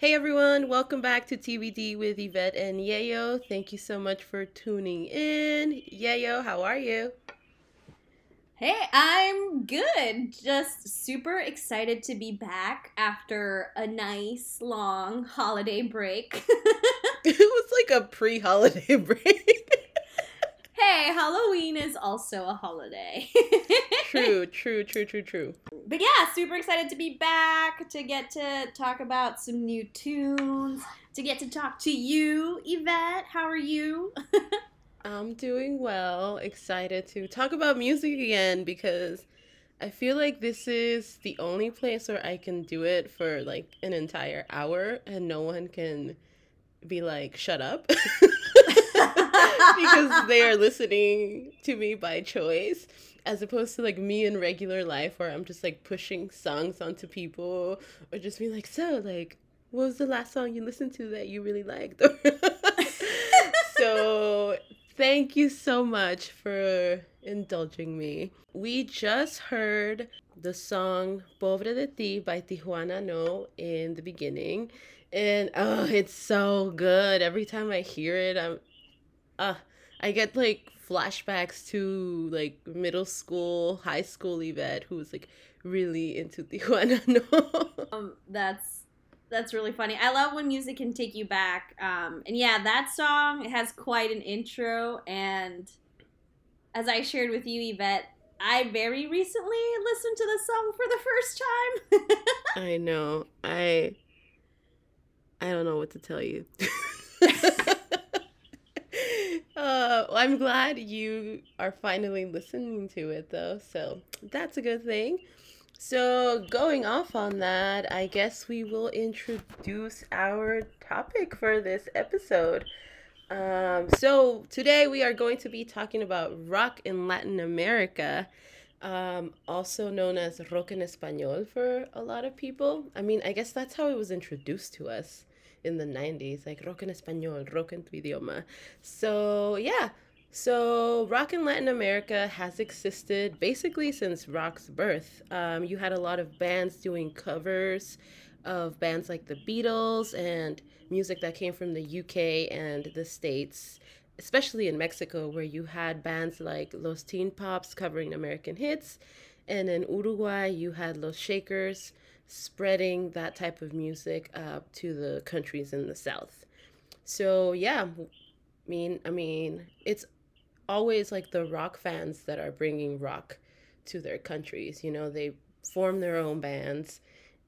Hey everyone, welcome back to TBD with Yvette and Yayo. Thank you so much for tuning in. Yayo, how are you? Hey, I'm good. Just super excited to be back after a nice long holiday break. It was like a pre-holiday break. Hey, Halloween is also a holiday. True. But yeah, super excited to be back, to get to talk about some new tunes, to get to talk to you, Yvette. How are you? I'm doing well. Excited to talk about music again because I feel like this is the only place where I can do it for like an entire hour and no one can be like, shut up. Because they are listening to me by choice, as opposed to like me in regular life where I'm just like pushing songs onto people or just being like, so like, what was the last song you listened to that you really liked? So thank you so much for indulging me. We just heard the song Pobre de Ti by Tijuana No in the beginning, and oh, it's so good. Every time I hear it, I get, like, flashbacks to, like, middle school, high school Yvette, who was, like, really into Tijuana No. That's really funny. I love when music can take you back. And, yeah, that song, it has quite an intro. And as I shared with you, Yvette, I very recently listened to this song for the first time. I know. I don't know what to tell you. I'm glad you are finally listening to it, though, so that's a good thing. So going off on that, I guess we will introduce our topic for this episode. So today we are going to be talking about rock in Latin America, also known as rock en español for a lot of people. I mean, I guess that's how it was introduced to us in the 90s, like rock en español, rock en tu idioma. So yeah, so rock in Latin America has existed basically since rock's birth. You had a lot of bands doing covers of bands like the Beatles and music that came from the UK and the States, especially in Mexico, where you had bands like Los Teen Pops covering American hits, and in Uruguay you had Los Shakers spreading that type of music up to the countries in the South. So yeah, I mean, it's always like the rock fans that are bringing rock to their countries. You know, they form their own bands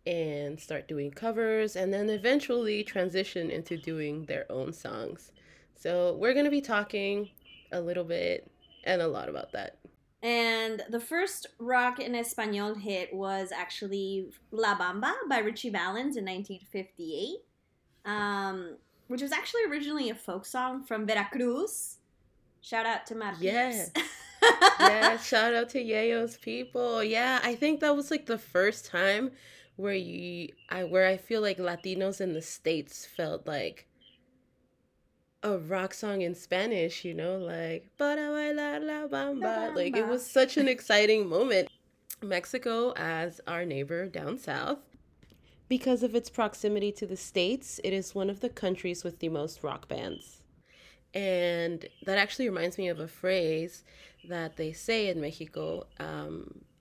and start doing covers and then eventually transition into doing their own songs. So we're going to be talking a little bit and a lot about that. And the first rock en español hit was actually La Bamba by Richie Valens in 1958, which was actually originally a folk song from Veracruz. Shout out to my peeps. Yeah. Yeah, shout out to Yayo's people. Yeah, I think that was like the first time where I feel like Latinos in the States felt like a rock song in Spanish, you know, like para bailar la bamba. Like it was such an exciting moment. Mexico, as our neighbor down south, because of its proximity to the States, it is one of the countries with the most rock bands. And that actually reminds me of a phrase that they say in Mexico.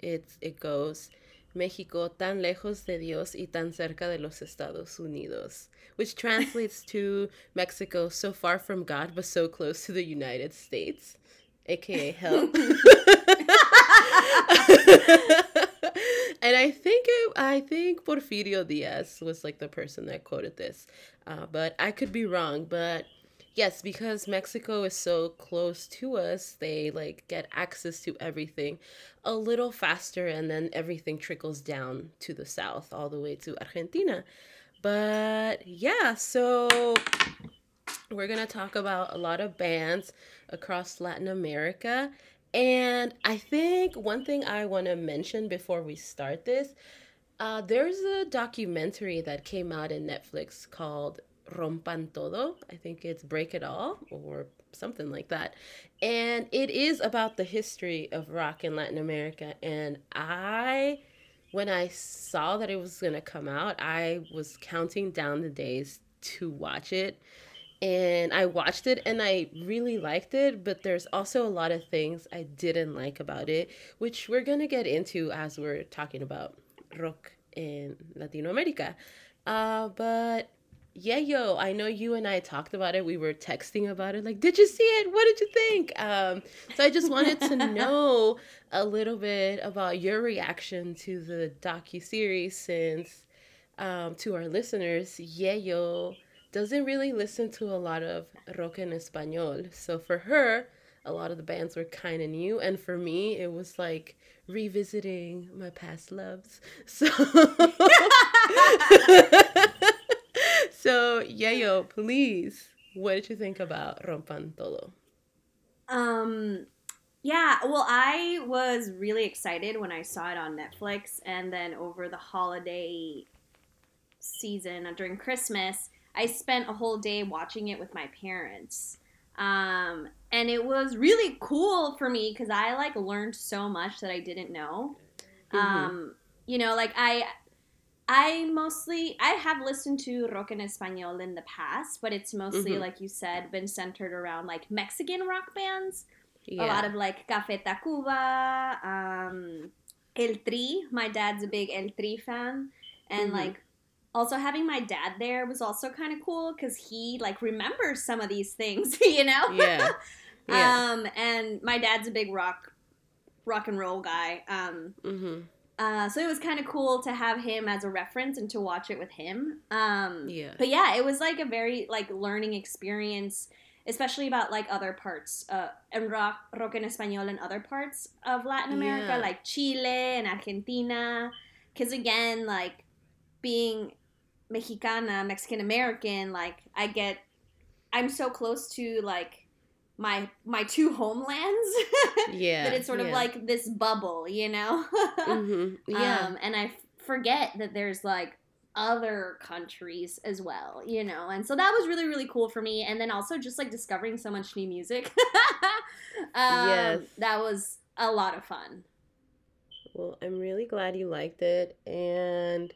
It goes, Mexico tan lejos de Dios y tan cerca de los Estados Unidos, which translates to Mexico so far from God but so close to the United States, aka hell. And I think Porfirio Diaz was like the person that quoted this, but I could be wrong. But yes, because Mexico is so close to us, they like get access to everything a little faster, and then everything trickles down to the south all the way to Argentina. But yeah, so we're going to talk about a lot of bands across Latin America. And I think one thing I want to mention before we start this, there's a documentary that came out in Netflix called Rompan Todo. I think it's Break It All or something like that. And it is about the history of rock in Latin America. And I when I saw that it was going to come out, I was counting down the days to watch it. And I watched it and I really liked it, but there's also a lot of things I didn't like about it, which we're going to get into as we're talking about rock in Latino America. But yeah, yo, I know you and I talked about it. We were texting about it. Like, did you see it? What did you think? So I just wanted to know a little bit about your reaction to the docuseries, since to our listeners, yeah, yo doesn't really listen to a lot of rock en español. So for her, a lot of the bands were kind of new. And for me, it was like revisiting my past loves. So, so Yayo, please, what did you think about Rompan Todo? Yeah, well, I was really excited when I saw it on Netflix. And then over the holiday season, during Christmas, I spent a whole day watching it with my parents. And it was really cool for me because I, like, learned so much that I didn't know. You know, like, I have listened to rock en español in the past, but it's mostly, like you said, been centered around, like, Mexican rock bands. Yeah. A lot of, like, Café Tacuba, El Tri. My dad's a big El Tri fan. And, like, also, having my dad there was also kind of cool because he, like, remembers some of these things, you know? Yeah. Yeah. And my dad's a big rock and roll guy. So it was kind of cool to have him as a reference and to watch it with him. Yeah. But, yeah, it was, like, a very, like, learning experience, especially about, like, other parts, and rock en español in other parts of Latin America, like Chile and Argentina. Because, again, like, being Mexicana, Mexican-American, like, I'm so close to, like, my two homelands. Yeah. That it's sort of like this bubble, you know? Yeah. And I forget that there's, like, other countries as well, you know? And so that was really, really cool for me. And then also just, like, discovering so much new music. That was a lot of fun. Well, I'm really glad you liked it. And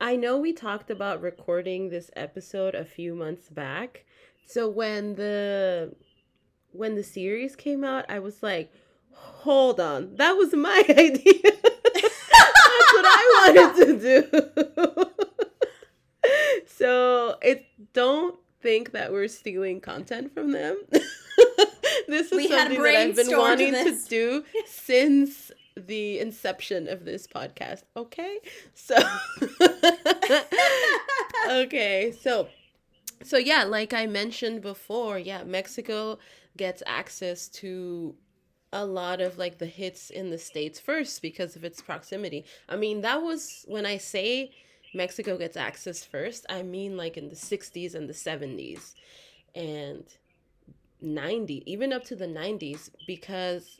I know we talked about recording this episode a few months back. So when the series came out, I was like, hold on, that was my idea. That's what I wanted to do. So don't think that we're stealing content from them. This is something that I've been wanting to do since the inception of this podcast. Okay, so so yeah, like I mentioned before, Mexico gets access to a lot of, like, the hits in the States first because of its proximity. I mean, that was when I say Mexico gets access first, I mean, like, in the 60s and the 70s and 90s, even up to the 90s, because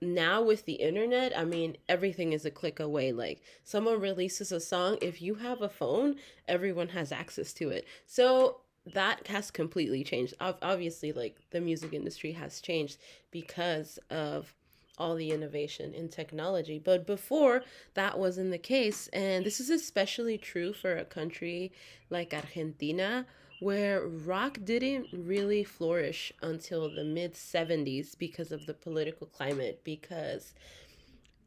now with the internet, I mean, everything is a click away. Like, someone releases a song, if you have a phone, everyone has access to it. So that has completely changed. Obviously, like, the music industry has changed because of all the innovation in technology. But before, that wasn't the case. And this is especially true for a country like Argentina, where rock didn't really flourish until the mid-70s because of the political climate, because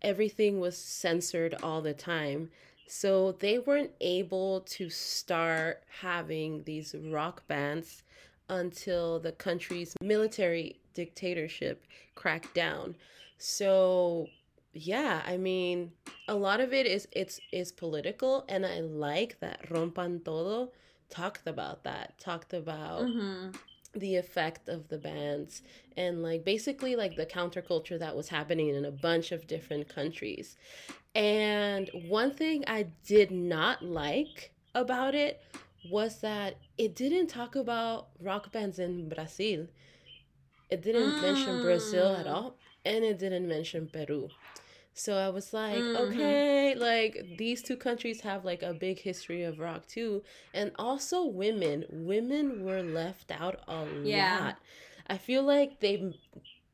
everything was censored all the time. So they weren't able to start having these rock bands until the country's military dictatorship cracked down. So yeah, I mean, a lot of it is political, and I like that Rompan Todo talked about the effect of the bands and, like, basically, like, the counterculture that was happening in a bunch of different countries. And one thing I did not like about it was that it didn't talk about rock bands in Brazil. It didn't mention Brazil at all, and it didn't mention Peru. So I was like, okay, like, these two countries have, like, a big history of rock too. And also women. Women were left out a lot. I feel like they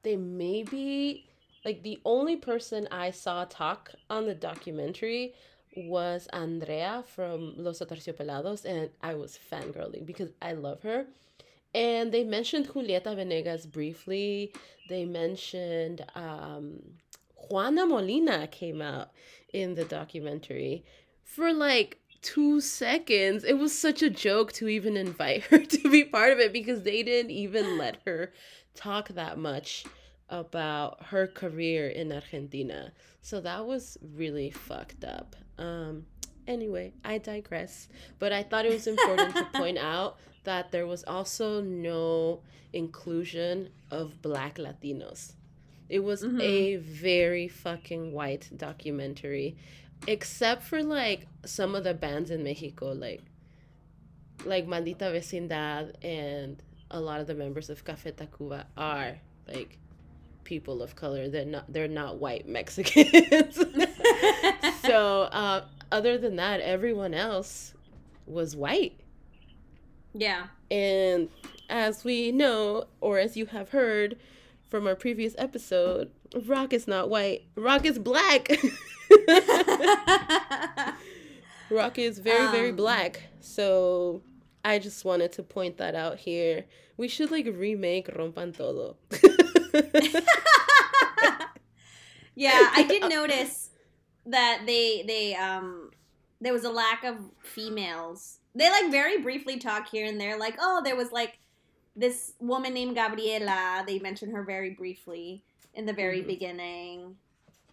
maybe like the only person I saw talk on the documentary was Andrea from Los Aterciopelados, and I was fangirling because I love her. And they mentioned Julieta Venegas briefly. They mentioned Juana Molina came out in the documentary for like 2 seconds. It was such a joke to even invite her to be part of it because they didn't even let her talk that much about her career in Argentina. So that was really fucked up. Anyway, I digress. But I thought it was important to point out that there was also no inclusion of Black Latinos. It was a very fucking white documentary, except for like some of the bands in Mexico, like Maldita Vecindad and a lot of the members of Café Tacuba are like people of color. They're not white Mexicans. So other than that, everyone else was white. Yeah. And as we know, or as you have heard from our previous episode, rock is not white. Rock is black. Rock is very, very black. So I just wanted to point that out here. We should like remake Rompan Todo. Yeah, I did notice that they there was a lack of females. They like very briefly talk here and there, like, oh, there was like this woman named Gabriela. They mentioned her very briefly in the very beginning.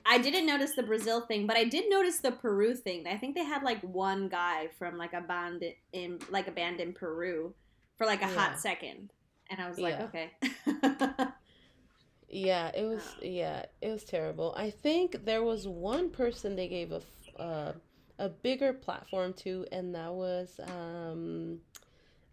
I didn't notice the Brazil thing, but I did notice the Peru thing. I think they had like one guy from like a band in Peru for like a hot second, and I was like, okay. It was terrible. I think there was one person they gave a bigger platform to, and that was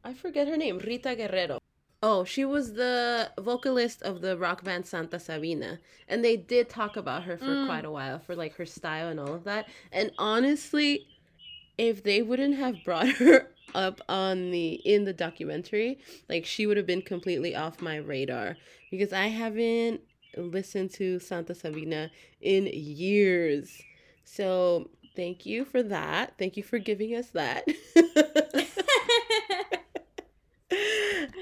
I forget her name, Rita Guerrero. Oh, she was the vocalist of the rock band Santa Sabina, and they did talk about her for quite a while, for like her style and all of that. And honestly, if they wouldn't have brought her up in the documentary, like, she would have been completely off my radar because I haven't listened to Santa Sabina in years. So thank you for that. Thank you for giving us that.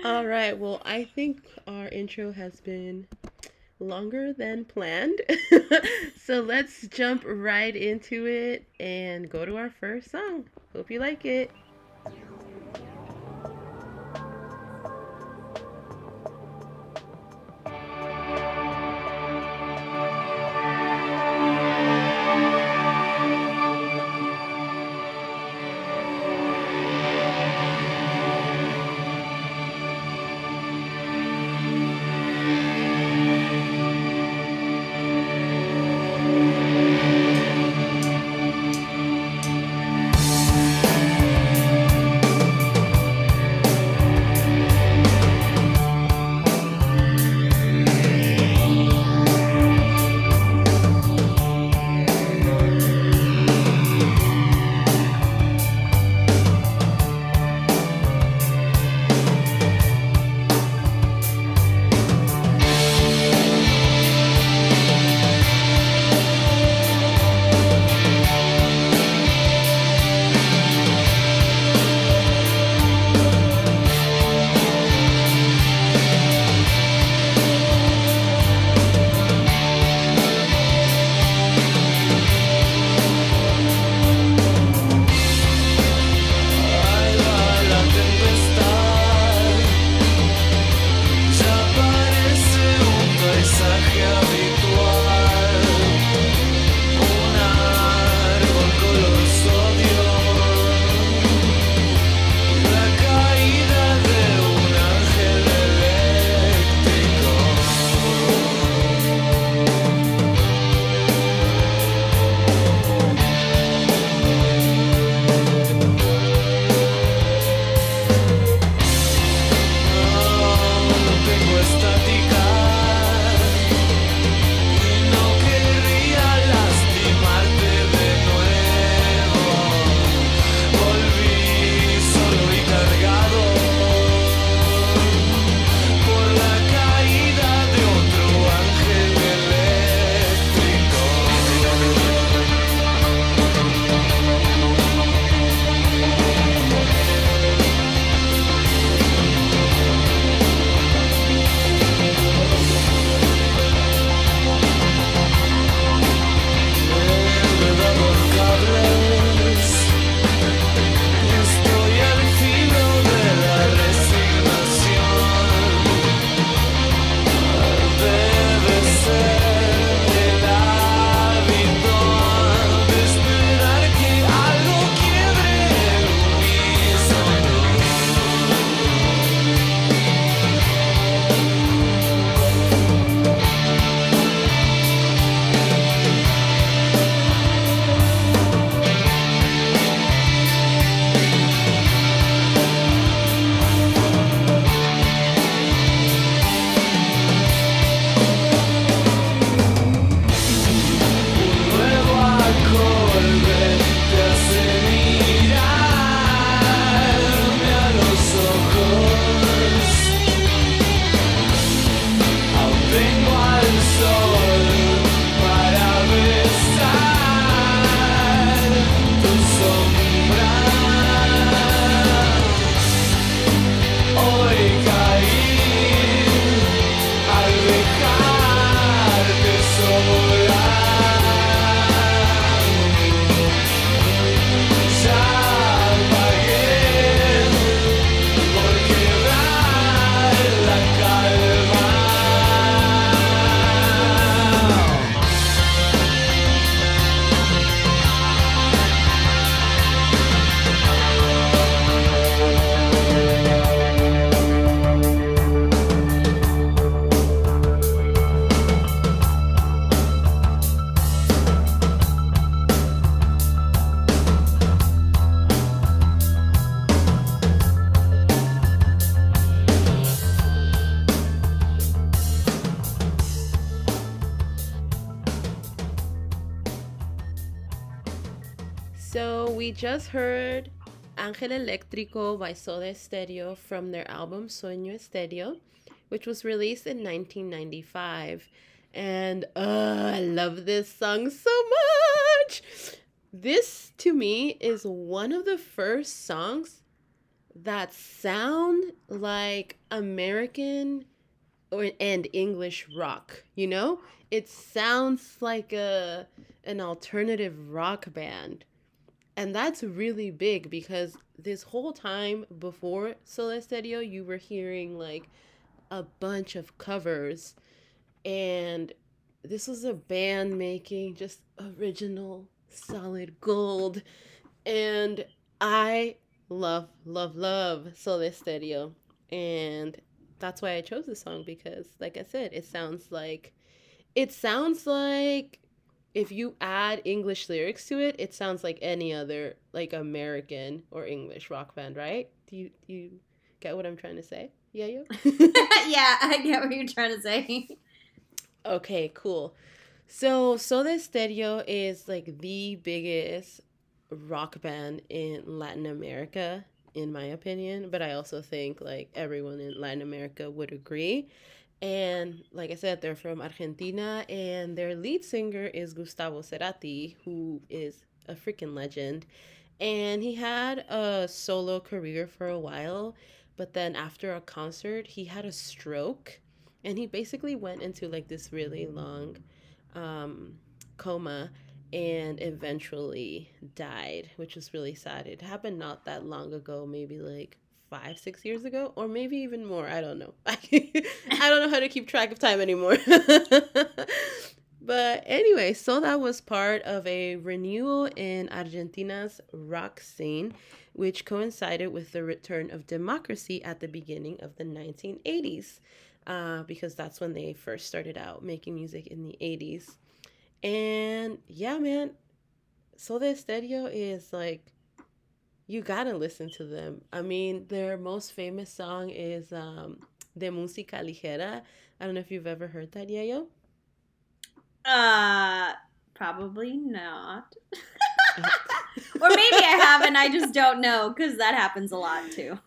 All right. Well, I think our intro has been longer than planned. So let's jump right into it and go to our first song. Hope you like it. We just heard Ángel Eléctrico by Soda Stereo from their album Sueño Stereo, which was released in 1995. And I love this song so much! This, to me, is one of the first songs that sound like American and English rock, you know? It sounds like an alternative rock band. And that's really big because this whole time before Soda Stereo, you were hearing like a bunch of covers. And this was a band making just original, solid gold. And I love Soda Stereo. And that's why I chose this song because, like I said, it sounds like if you add English lyrics to it, it sounds like any other, like, American or English rock band, right? Do you get what I'm trying to say? Yeah? Yeah, I get what you're trying to say. Okay, cool. So, Soda Stereo is, like, the biggest rock band in Latin America, in my opinion. But I also think, like, everyone in Latin America would agree. And like I said, they're from Argentina, and their lead singer is Gustavo Cerati, who is a freaking legend. And he had a solo career for a while, but then after a concert, he had a stroke, and he basically went into like this really long coma and eventually died, which was really sad. It happened not that long ago, maybe like 5-6 years ago, or maybe even more. I don't know. I don't know how to keep track of time anymore. But anyway, so that was part of a renewal in Argentina's rock scene, which coincided with the return of democracy at the beginning of the 1980s, because that's when they first started out making music in the 80s. And yeah, man, Soda Stereo is like, you gotta listen to them. I mean, their most famous song is De Música Ligera. I don't know if you've ever heard that, Yayo? Probably not. Or maybe I have and I just don't know, because that happens a lot too.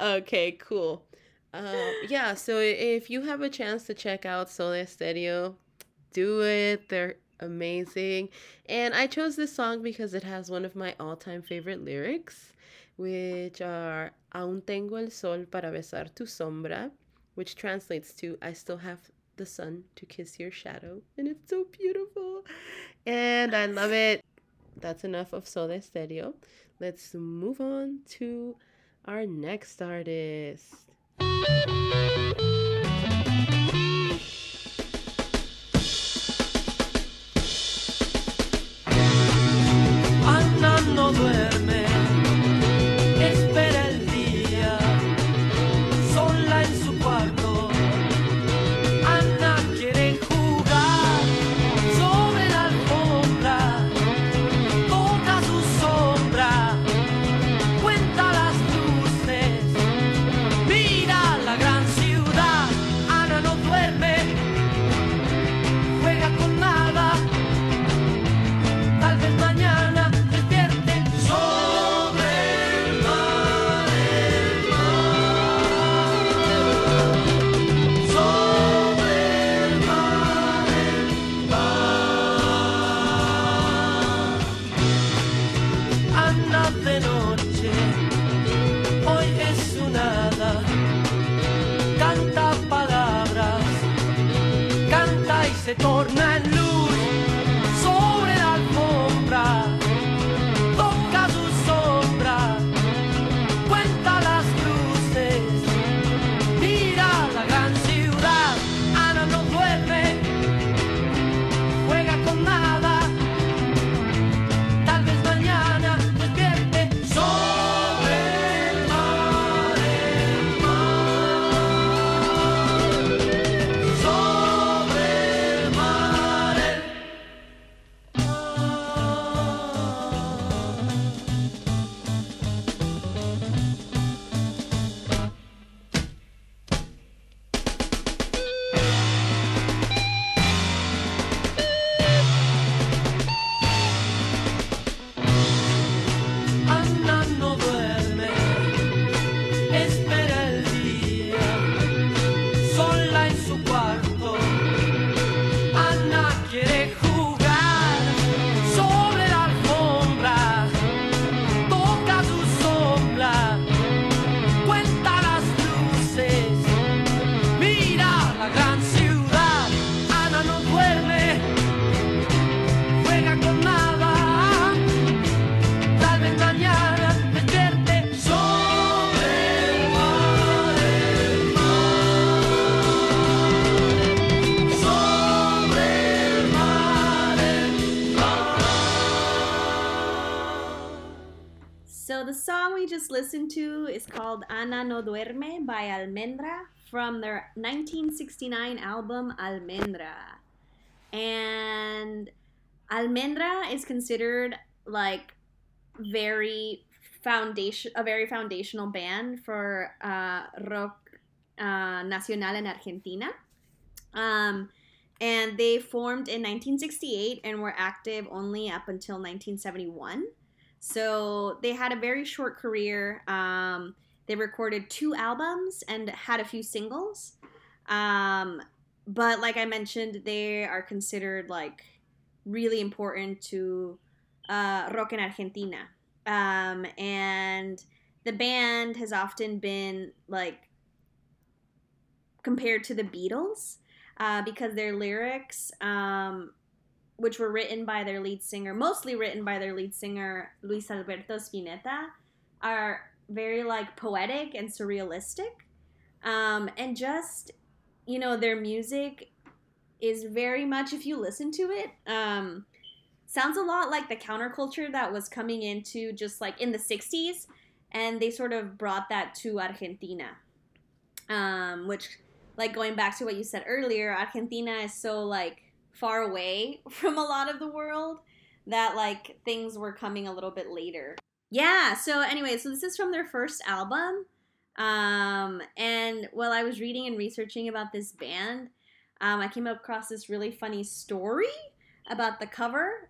Okay, cool. Yeah, so if you have a chance to check out Soda Stereo, do it. They're amazing. And I chose this song because it has one of my all-time favorite lyrics, which are Aún tengo el sol para besar tu sombra, which translates to I still have the sun to kiss your shadow. And it's so beautiful. And I love it. That's enough of Soda Stereo. Let's move on to our next artist. Duerme, espera el día, sola en su cuarto. Ana quiere jugar sobre la alfombra, toca su sombra, cuenta las luces, mira la gran ciudad. Ana no duerme, juega con nada, tal vez mañana. Se torna en luz sobre la alfombra, toca su sombra, cuenta las luces, mira la gran ciudad. Ana no duerme, juega con nada, tal vez mañana despierte sobre el mar. listened to is called Ana No Duerme by Almendra from their 1969 album Almendra. And Almendra is considered like a very foundational band for rock nacional in Argentina. And they formed in 1968 and were active only up until 1971. So they had a very short career. They recorded 2 albums and had a few singles. But like I mentioned, they are considered like really important to rock in Argentina. And the band has often been like compared to the Beatles because their lyrics, which were mostly written by their lead singer, Luis Alberto Spinetta, are very like poetic and surrealistic. And just, you know, their music is very much, if you listen to it, sounds a lot like the counterculture that was coming into just like in the 60s, and they sort of brought that to Argentina, which, like going back to what you said earlier, Argentina is so like far away from a lot of the world that like things were coming a little bit later. Yeah, so anyway, so this is from their first album, and while I was reading and researching about this band, I came across this really funny story about the cover.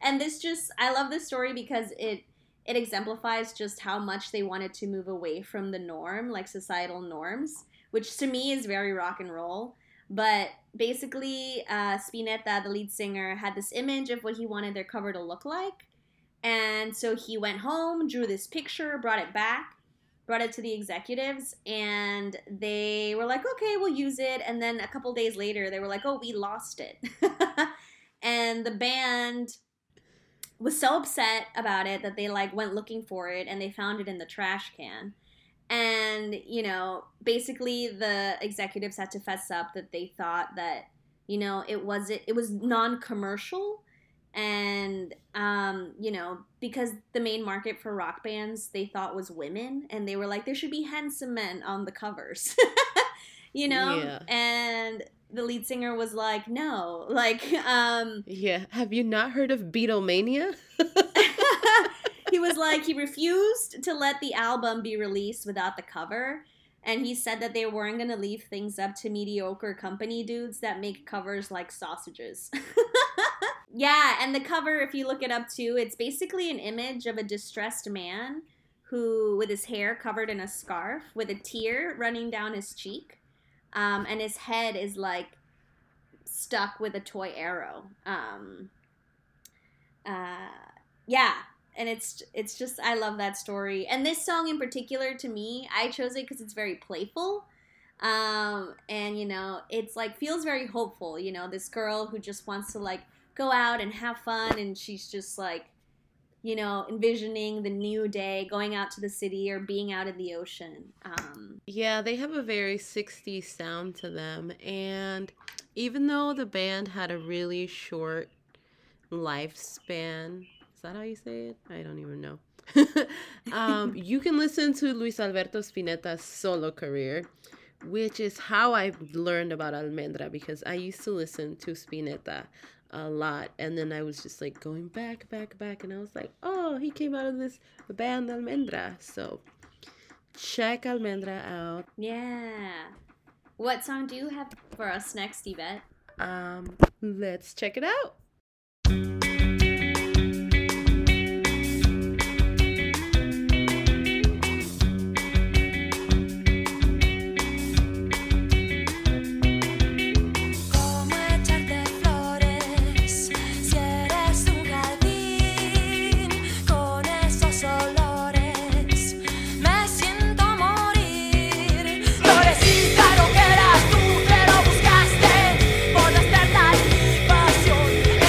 And this just, I love this story because it exemplifies just how much they wanted to move away from the norm, like societal norms, which to me is very rock and roll. But basically, Spinetta, the lead singer, had this image of what he wanted their cover to look like. And so he went home, drew this picture, brought it back, brought it to the executives, and they were like, okay, we'll use it. And then a couple days later, they were like, oh, we lost it. And the band was so upset about it that they like went looking for it, and they found it in the trash can. And, you know, basically the executives had to fess up that they thought that, you know, it was non-commercial. And, you know, because the main market for rock bands they thought was women, and they were like, there should be handsome men on the covers, you know? Yeah. And the lead singer was like, no, like, yeah. Have you not heard of Beatlemania? He was like, he refused to let the album be released without the cover. And he said that they weren't going to leave things up to mediocre company dudes that make covers like sausages. Yeah, and the cover, if you look it up too, it's basically an image of a distressed man who, with his hair covered in a scarf, with a tear running down his cheek, and his head is like stuck with a toy arrow. Yeah, and it's just, I love that story. And this song in particular, to me, I chose it because it's very playful. And, you know, it's like feels very hopeful, you know, this girl who just wants to like go out and have fun, and she's just like, you know, envisioning the new day, going out to the city or being out in the ocean. Yeah, they have a very 60s sound to them, and even though the band had a really short lifespan, is that how you say it? I don't even know. You can listen to Luis Alberto Spinetta's solo career, which is how I learned about Almendra, because I used to listen to Spinetta a lot, and then I was just like going back, and I was like, oh, he came out of this band Almendra. So check Almendra out. Yeah. What song do you have for us next, Yvette? Let's check it out. Florecita Roquera, tú te lo buscaste por despertar mi pasión.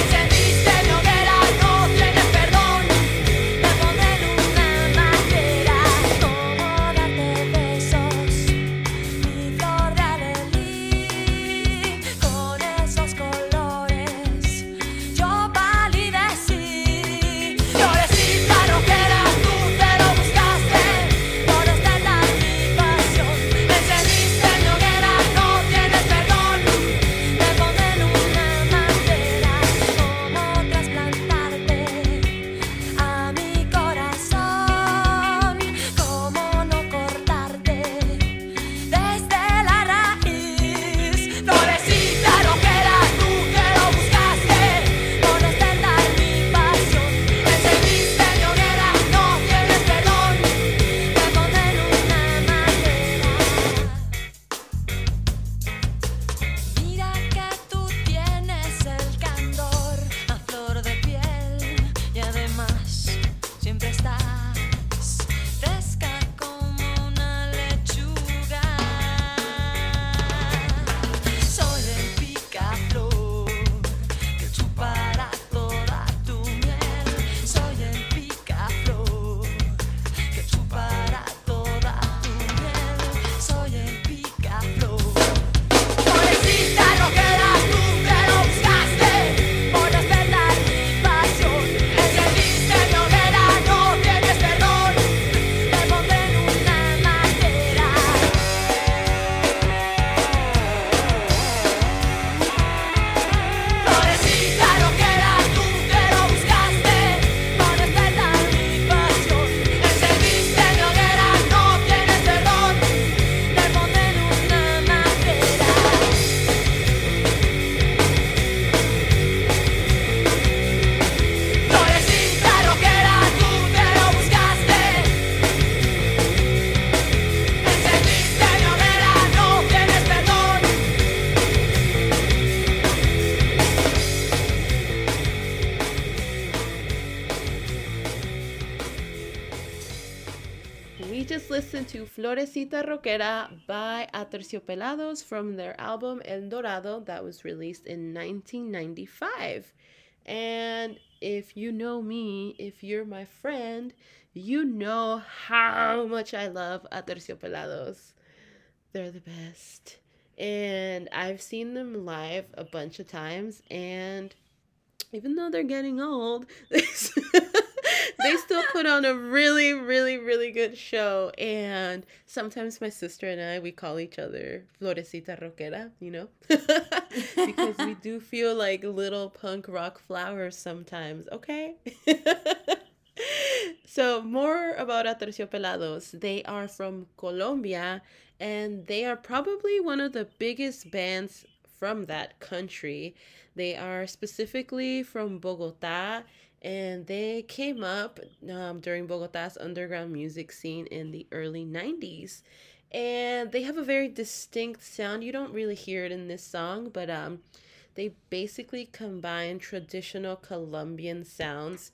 We just listened to Florecita Roquera by Aterciopelados from their album El Dorado that was released in 1995. And if you know me, if you're my friend, you know how much I love Aterciopelados. They're the best. And I've seen them live a bunch of times, and even though they're getting old, they still put on a really, really, really good show. And sometimes my sister and I, we call each other Florecita Roquera, you know, because we do feel like little punk rock flowers sometimes, okay? So more about Aterciopelados. They are from Colombia, and they are probably one of the biggest bands from that country. They are specifically from Bogotá, and they came up during Bogotá's underground music scene in the early 90s. And they have a very distinct sound. You don't really hear it in this song, but they basically combine traditional Colombian sounds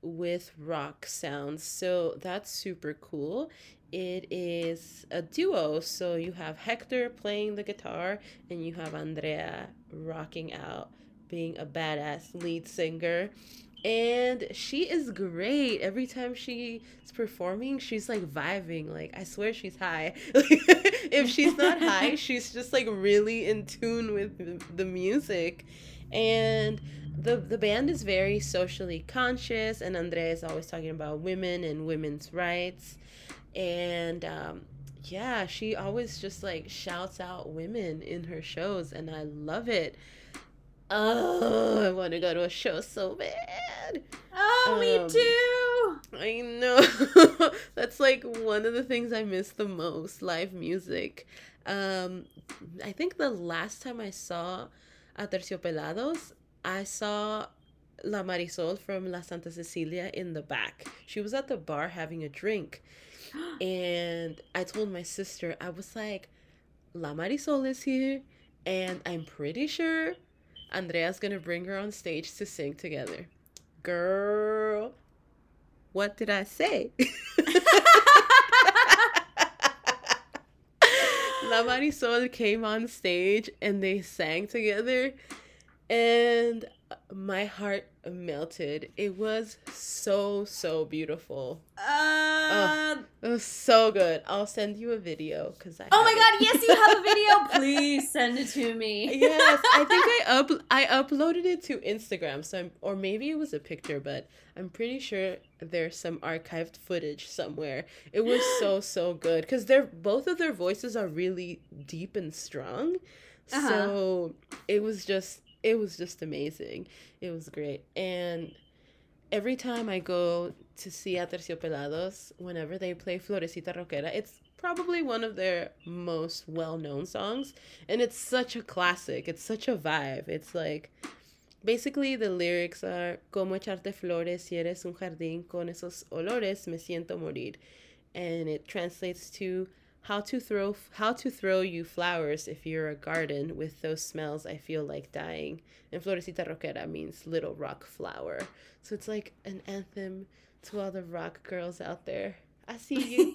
with rock sounds, so that's super cool. It is a duo, so you have Hector playing the guitar and you have Andrea rocking out, being a badass lead singer, and she is great. Every time she's performing, she's like vibing, like I swear she's high. If she's not high, she's just like really in tune with the music. And the band is very socially conscious, and Andrea is always talking about women and women's rights. And yeah, she always just like shouts out women in her shows, and I love it. Oh, I want to go to a show so bad. Oh, me too. I know. That's like one of the things I miss the most, live music. I think the last time I saw Aterciopelados, I saw La Marisol from La Santa Cecilia in the back. She was at the bar having a drink. And I told my sister, I was like, La Marisol is here, and I'm pretty sure Andrea's going to bring her on stage to sing together. Girl, what did I say? La Marisol came on stage and they sang together, and my heart melted. It was so beautiful. Oh, it was so good. I'll send you a video because I. Oh my god! Yes, you have a video. Please send it to me. Yes, I think I uploaded it to Instagram. So or maybe it was a picture, but I'm pretty sure there's some archived footage somewhere. It was so good because they're both of their voices are really deep and strong. Uh-huh. So it was just amazing. It was great. And every time I go to see Aterciopelados, whenever they play Florecita Roquera, it's probably one of their most well-known songs. And it's such a classic. It's such a vibe. It's like, basically the lyrics are, Como echarte flores si eres un jardín con esos olores me siento morir. And it translates to, How to throw you flowers if you're a garden. With those smells, I feel like dying. And Florecita Roquera means little rock flower. So it's like an anthem to all the rock girls out there. I see you.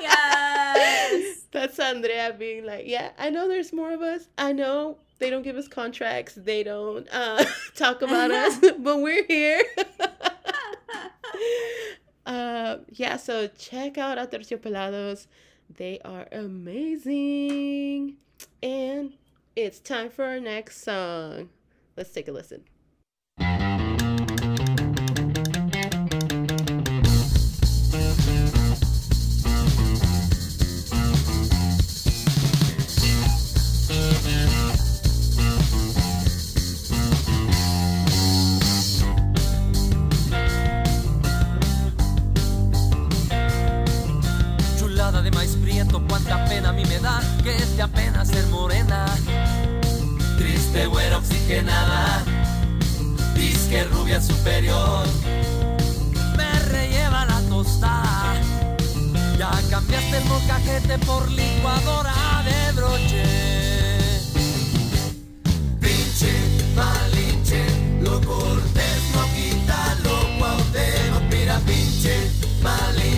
Yes. That's Andrea being like, yeah, I know there's more of us. I know they don't give us contracts. They don't talk about us. But we're here. Yeah, so check out Aterciopelados. They are amazing. And it's time for our next song. Let's take a listen. Superior me relleva la tostada. Ya cambiaste el molcajete por licuadora de broche. Pinche malinche, lo cortés no quita, lo cuauhtémoc, mira pinche malinche.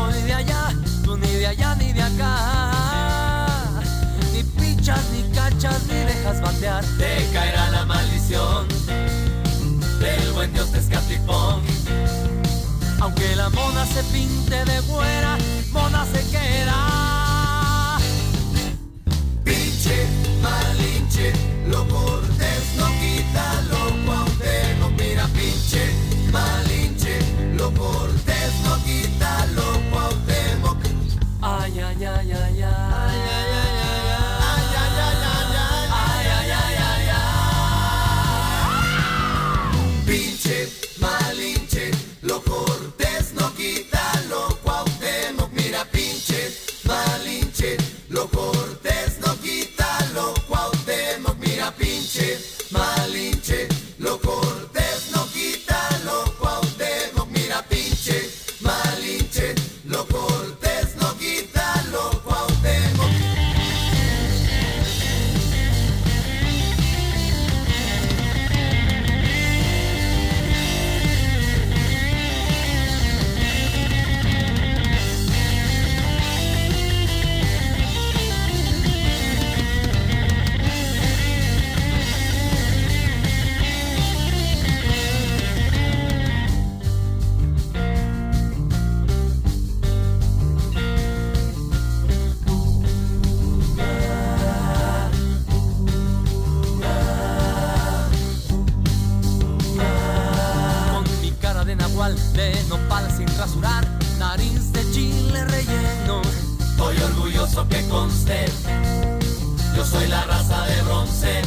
soy de allá, tú ni de allá ni de acá. Ni pichas, ni cachas, ni dejas batear. Te caerá la maldición del buen Dios de Escatipón. Aunque la moda se pinte de güera, moda se queda. Pinche, malinche, lo cortes, no quita, loco, aunque no mira. Pinche, malinche, lo cortes, no quita, loco, aunque no. Ay, ay, ay, ay, ay. Pinche, malinche, lo cortes, no quita, lo Cuauhtémoc. Mira, pinche, malinche, lo cortes, no quita, lo Cuauhtémoc. Mira, pinche, malinche, lo cortes, no quita, lo Cuauhtémoc. Mira, pinche, malinche, lo cortes, no quita, lo Cuauhtémoc. De nopal sin rasurar, nariz de chile relleno. Estoy orgulloso que conste, yo soy la raza de bronce.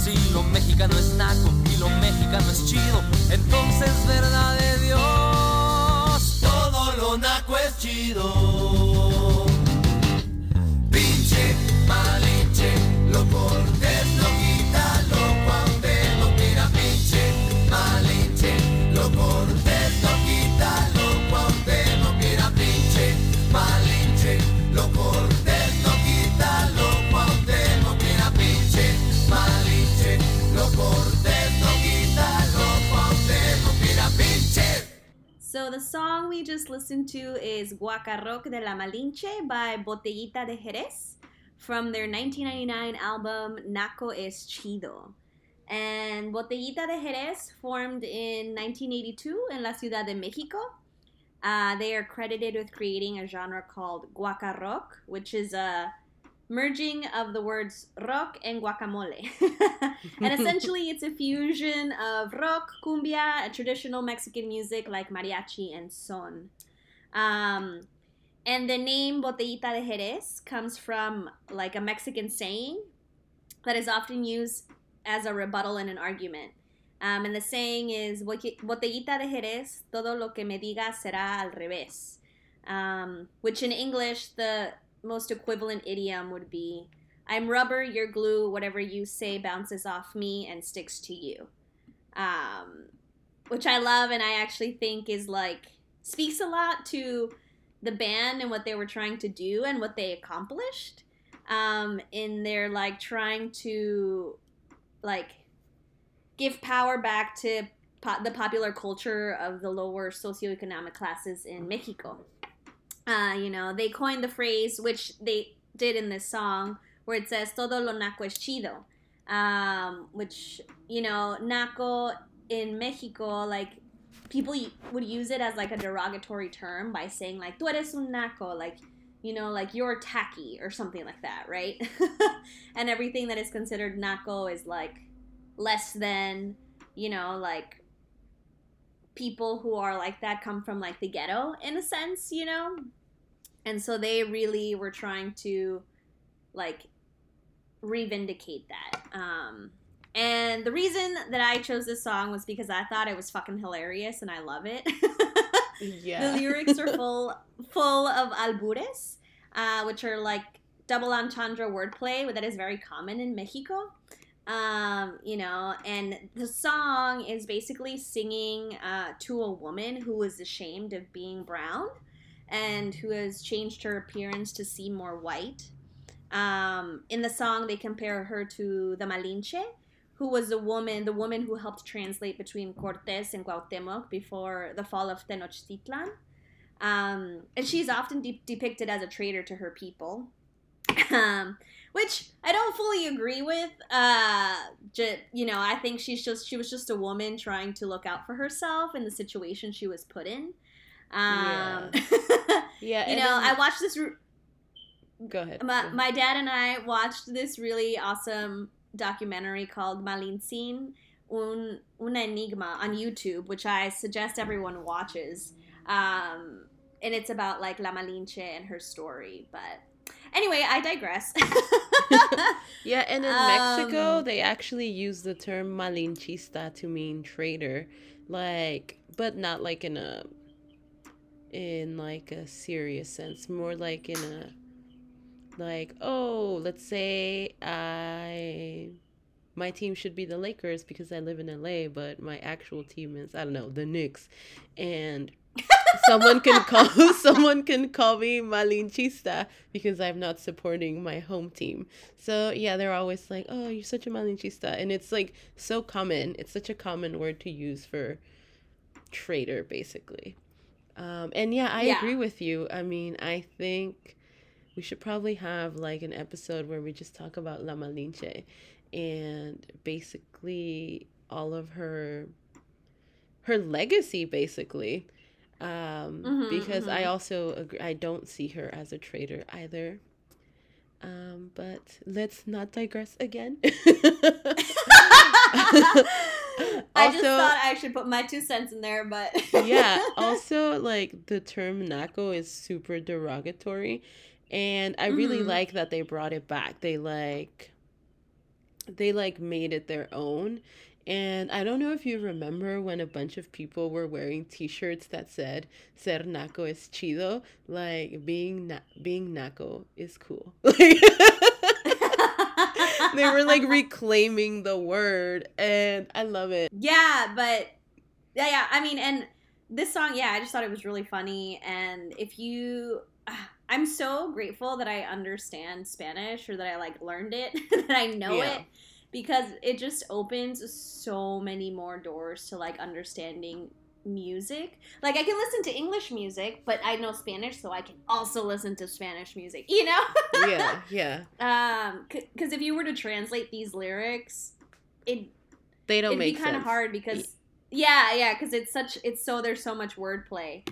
Si lo mexicano es naco y lo mexicano es chido, entonces verdad de Dios, todo lo naco es chido. Pinche, malinche, lo cortes, lo quita, lo cuauhtémoc. Mira, pinche, malinche, lo cortes, no quita, lo Cuauhtémoc. Mira, pinche, malinche, lo cortes, no quita, lo Cuauhtémoc. Mira, pinche, malinche, lo cortes, no quita, lo Cuauhtémoc. Mira, pinche. So the song we just listened to is Guacarroc de la Malinche by Botellita de Jerez from their 1999 album Naco es Chido. And Botellita de Jerez formed in 1982 in La Ciudad de Mexico. They are credited with creating a genre called guacarroc, which is a merging of the words rock and guacamole. And essentially, it's a fusion of rock, cumbia, traditional Mexican music like mariachi and son. And the name Botellita de Jerez comes from like a Mexican saying that is often used as a rebuttal in an argument. And the saying is, Botellita de Jerez, todo lo que me digas será al revés. Which in English, the most equivalent idiom would be, I'm rubber, you're glue, whatever you say bounces off me and sticks to you. Which I love, and I actually think is like, speaks a lot to the band and what they were trying to do and what they accomplished. In their like trying to like give power back to the popular culture of the lower socioeconomic classes in Mexico. You know, they coined the phrase, which they did in this song, where it says, todo lo naco es chido. Which, you know, naco in Mexico, like, people would use it as, like, a derogatory term by saying, like, tú eres un naco, like, you know, like you're tacky or something like that, right? And everything that is considered naco is like less than, you know, like people who are like that come from like the ghetto in a sense, you know? And so they really were trying to like revindicate that. And the reason that I chose this song was because I thought it was fucking hilarious and I love it. Yeah. The lyrics are full of albures, which are like double entendre wordplay that is very common in Mexico. You know, and the song is basically singing to a woman who is ashamed of being brown and who has changed her appearance to seem more white. In the song, they compare her to the Malinche, who was the woman who helped translate between Cortes and Cuauhtémoc before the fall of Tenochtitlan. And she's often depicted as a traitor to her people, which I don't fully agree with. I think she was just a woman trying to look out for herself in the situation she was put in. I watched this. Go ahead. My dad and I watched this really awesome documentary called Malintzin, un enigma on YouTube, which I suggest everyone watches. And it's about like La Malinche and her story, but anyway, I digress. Yeah, and in Mexico, they actually use the term malinchista to mean traitor, like, but not like in a serious sense, more like in a, like, oh, let's say my team should be the Lakers because I live in LA, but my actual team is, I don't know, the Knicks, and someone can call me malinchista because I'm not supporting my home team. So yeah, they're always like, oh, you're such a malinchista, and it's like so common. It's such a common word to use for traitor, basically. I agree with you. I mean, I think we should probably have like an episode where we just talk about La Malinche and basically all of her legacy, basically. I also agree, I don't see her as a traitor either. But let's not digress again. I just thought I should put my 2 cents in there, but yeah. Also, like, the term Naco is super derogatory, and I really like that they brought it back. They made it their own. And I don't know if you remember when a bunch of people were wearing T-shirts that said "Ser naco es chido," like being naco is cool. They were like reclaiming the word, and I love it. Yeah, but yeah, I mean, and this song, yeah, I just thought it was really funny. And I'm so grateful that I understand Spanish, or that I like learned it, that I know it. Because it just opens so many more doors to, like, understanding music. Like, I can listen to English music, but I know Spanish, so I can also listen to Spanish music, you know? Yeah. Because if you were to translate these lyrics, it'd be kind of hard because, because there's so much wordplay.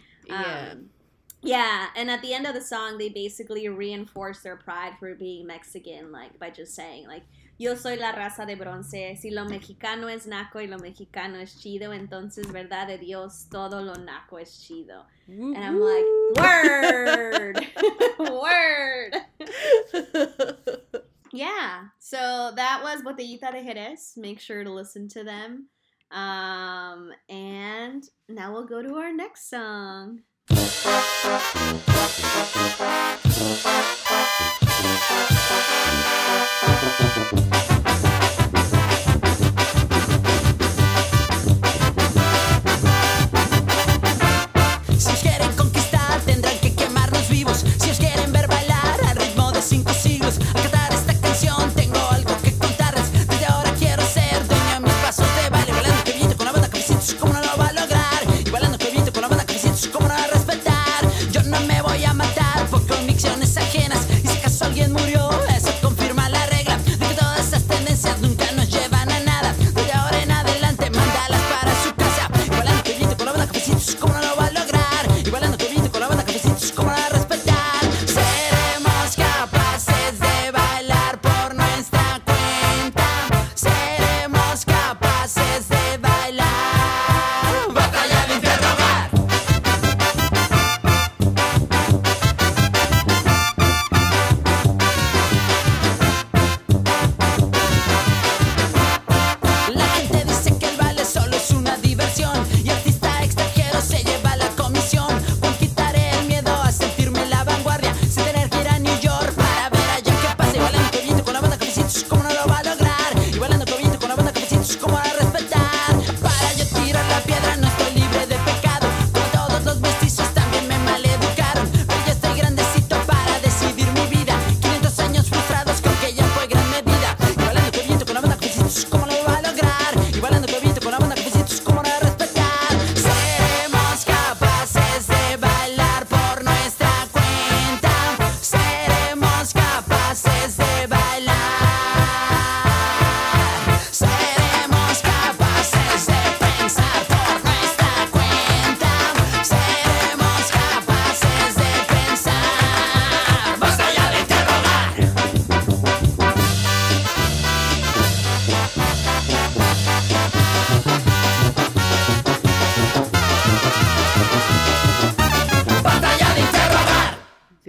Yeah, and at the end of the song, they basically reinforce their pride for being Mexican, like, by just saying, like, yo soy la raza de bronce, si lo mexicano es naco y lo mexicano es chido, entonces, verdad de Dios, todo lo naco es chido. And I'm like, word! Word! Yeah, so that was Botellita de Jerez. Make sure to listen to them. And now we'll go to our next song. Si quieren conquistar, tendrán que quemarnos vivos. Si os quieren ver bailar al ritmo de 5 siglos, acatar esta canción, tengo algo que contarles. Desde ahora quiero ser dueña mis pasos de baile, bailando que viento con la banda que me siento, como no lo va a lograr. Y bailando que viento con la banda que me siento, como no va a respetar. Yo no me voy a matar por convicciones ajenas. Y si acaso alguien murió, eso confirma la regla de que todas estas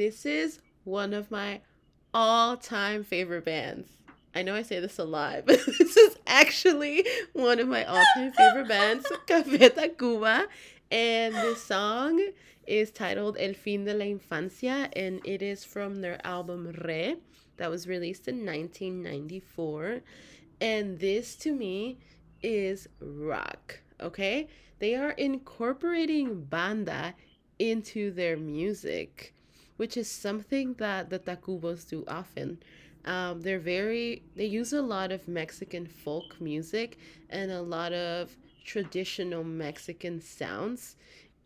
This is one of my all-time favorite bands. I know I say this a lot, but this is actually one of my all-time favorite bands, Café Tacuba. And this song is titled El Fin de la Infancia, and it is from their album Re that was released in 1994. And this, to me, is rock, okay? They are incorporating banda into their music, which is something that the Tacubos do often. They use a lot of Mexican folk music and a lot of traditional Mexican sounds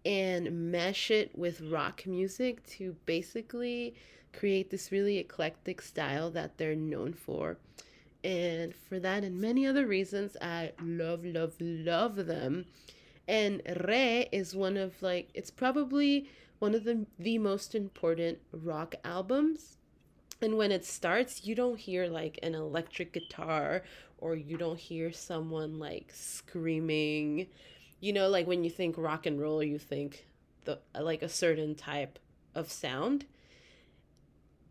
and mesh it with rock music to basically create this really eclectic style that they're known for. And for that and many other reasons, I love them. And Re is it's probably one of the most important rock albums. And when it starts, you don't hear an electric guitar, or you don't hear someone screaming. You know, when you think rock and roll, you think a certain type of sound.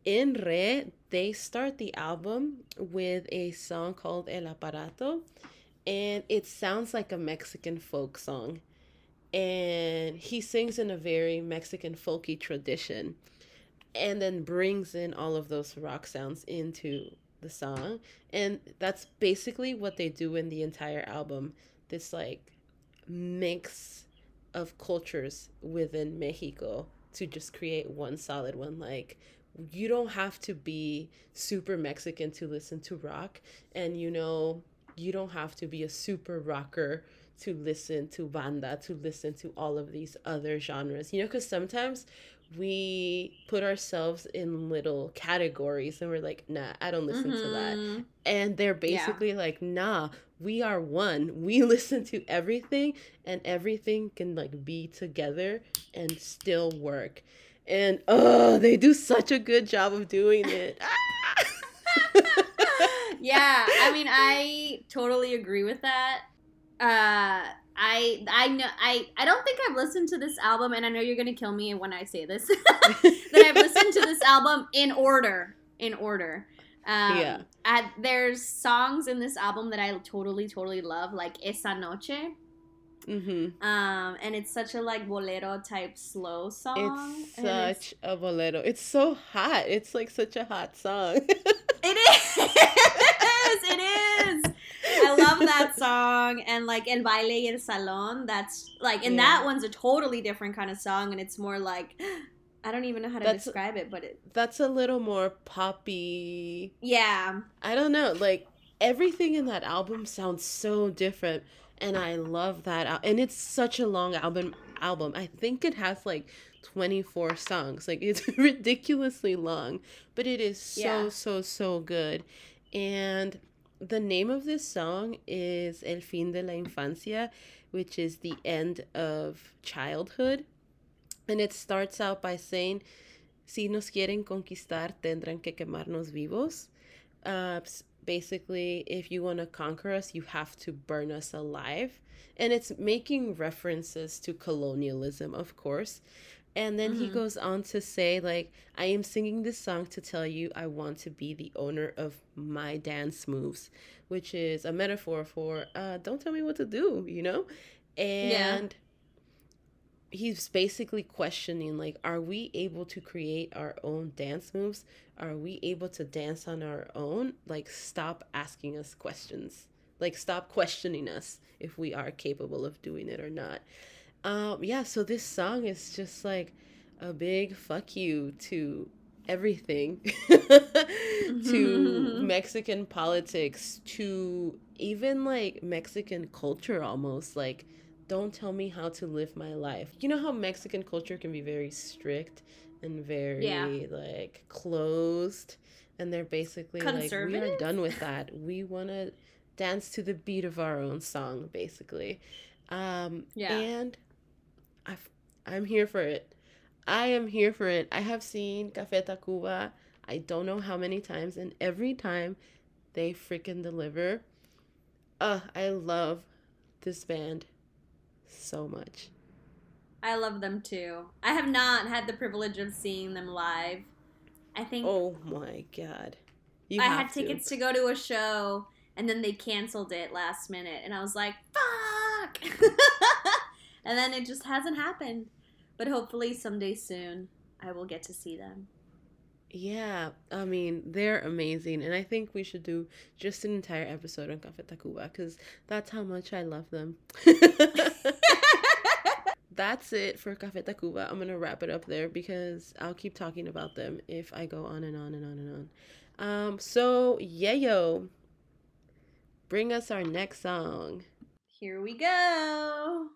In Re, they start the album with a song called El Aparato, and it sounds like a Mexican folk song. And he sings in a very Mexican folky tradition, and then brings in all of those rock sounds into the song. And that's basically what they do in the entire album, this mix of cultures within Mexico to just create one solid one. You don't have to be super Mexican to listen to rock, and you don't have to be a super rocker to listen to banda, to listen to all of these other genres, because sometimes we put ourselves in little categories and we're nah, I don't listen to that. And they're basically nah, we are one. We listen to everything, and everything can be together and still work. And they do such a good job of doing it. Yeah, I mean, I totally agree with that. I know I don't think I've listened to this album, and I know you're gonna kill me when I say this that I've listened to this album in order. There's songs in this album that I totally love, Esa Noche. Mm-hmm. And it's such a bolero type slow song. It's a bolero. It's so hot. It's such a hot song. It is. I love that song. And El Baile y el Salón, that's that one's a totally different kind of song, and it's more I don't even know how to describe it, but that's a little more poppy. Yeah. I don't know. Everything in that album sounds so different, and I love that. And it's such a long album. I think it has 24 songs. It's ridiculously long, but it is so good. And the name of this song is El Fin de la Infancia, which is the end of childhood. And it starts out by saying, Si nos quieren conquistar, tendrán que quemarnos vivos. Basically, if you want to conquer us, you have to burn us alive. And it's making references to colonialism, of course. And then he goes on to say, I am singing this song to tell you I want to be the owner of my dance moves, which is a metaphor for don't tell me what to do, And he's basically questioning, are we able to create our own dance moves? Are we able to dance on our own? Stop asking us questions. Stop questioning us if we are capable of doing it or not. So this song is just a big fuck you to everything, to Mexican politics, to even Mexican culture almost. Don't tell me how to live my life. You know how Mexican culture can be very strict and very closed, and they're basically we are done with that. We want to dance to the beat of our own song, basically. And I'm here for it. I am here for it. I have seen Café Tacuba I don't know how many times, and every time they freaking deliver. I love this band so much. I love them too. I have not had the privilege of seeing them live. I think. Oh my God. You I had tickets to go to a show, and then they canceled it last minute, and I was like, "Fuck!" And then it just hasn't happened. But hopefully someday soon, I will get to see them. Yeah, I mean, they're amazing, and I think we should do just an entire episode on Café Tacuba, because that's how much I love them. That's it for Café Tacuba. I'm going to wrap it up there, because I'll keep talking about them if I go on and on and on and on. So, yayo, bring us our next song. Here we go.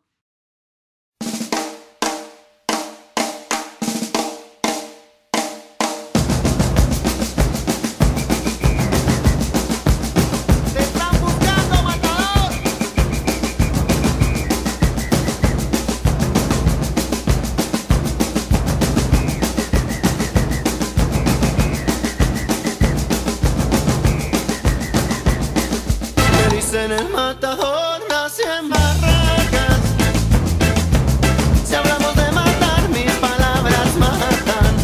El matador nació en barracas. Si hablamos de matar, mis palabras matan.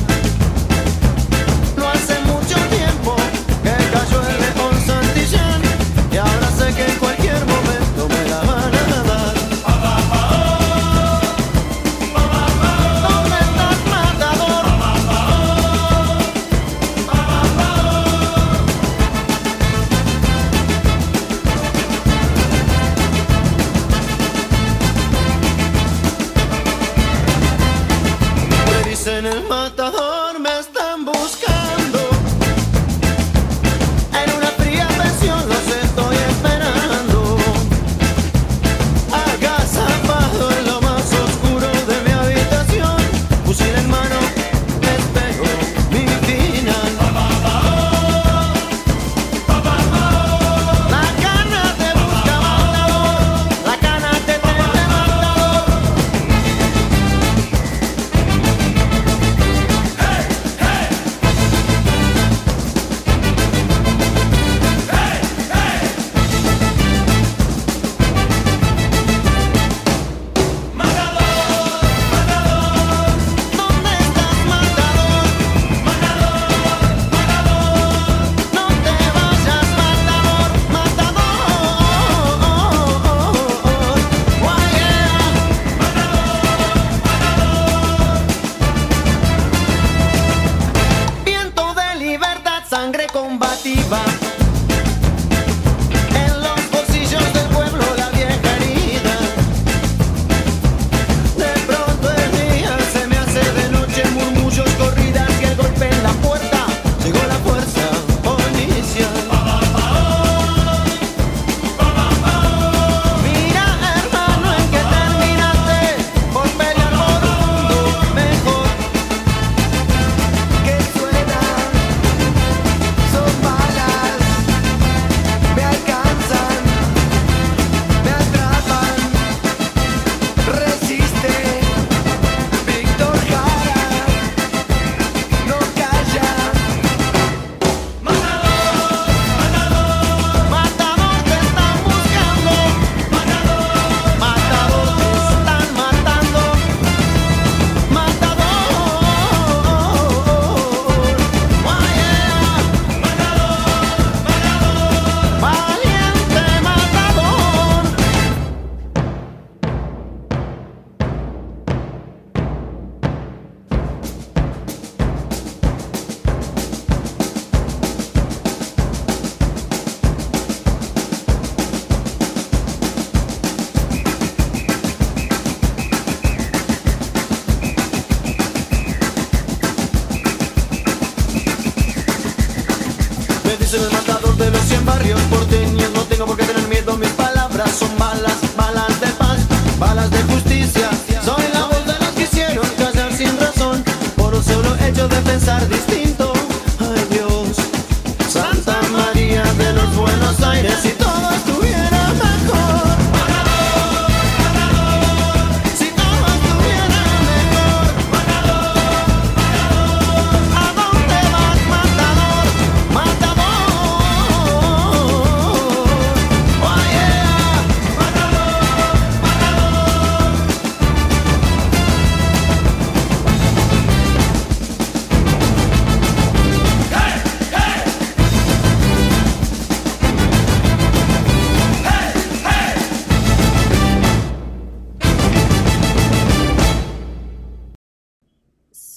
No hace mucho tiempo que cayó el león Santillán, y ahora sé que en cualquier momento me la van a dar. ¿Dónde estás, matador? En el matador me están buscando, en una fría pensión los estoy esperando, agazapado en lo más oscuro de mi habitación, fusil en mano, espero mi final. La cana te busca matador, la cana te tiene matador.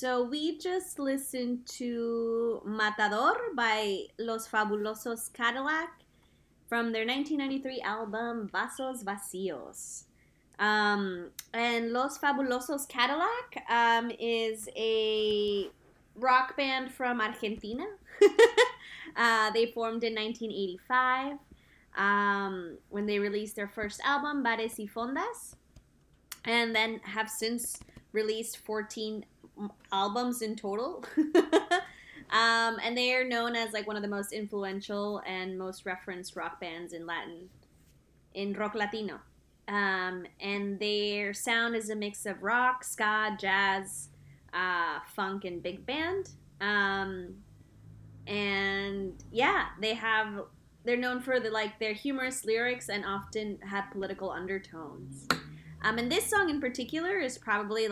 So we just listened to Matador by Los Fabulosos Cadillacs from their 1993 album Vasos Vacíos. And Los Fabulosos Cadillacs is a rock band from Argentina. They formed in 1985 when they released their first album, Bares y Fondas, and then have since released 14 albums in total. And they are known as like one of the most influential and most referenced rock bands in Latin, in rock Latino. And their sound is a mix of rock, ska, jazz, funk, and big band. And yeah, they're known for their humorous lyrics and often have political undertones. And this song in particular is probably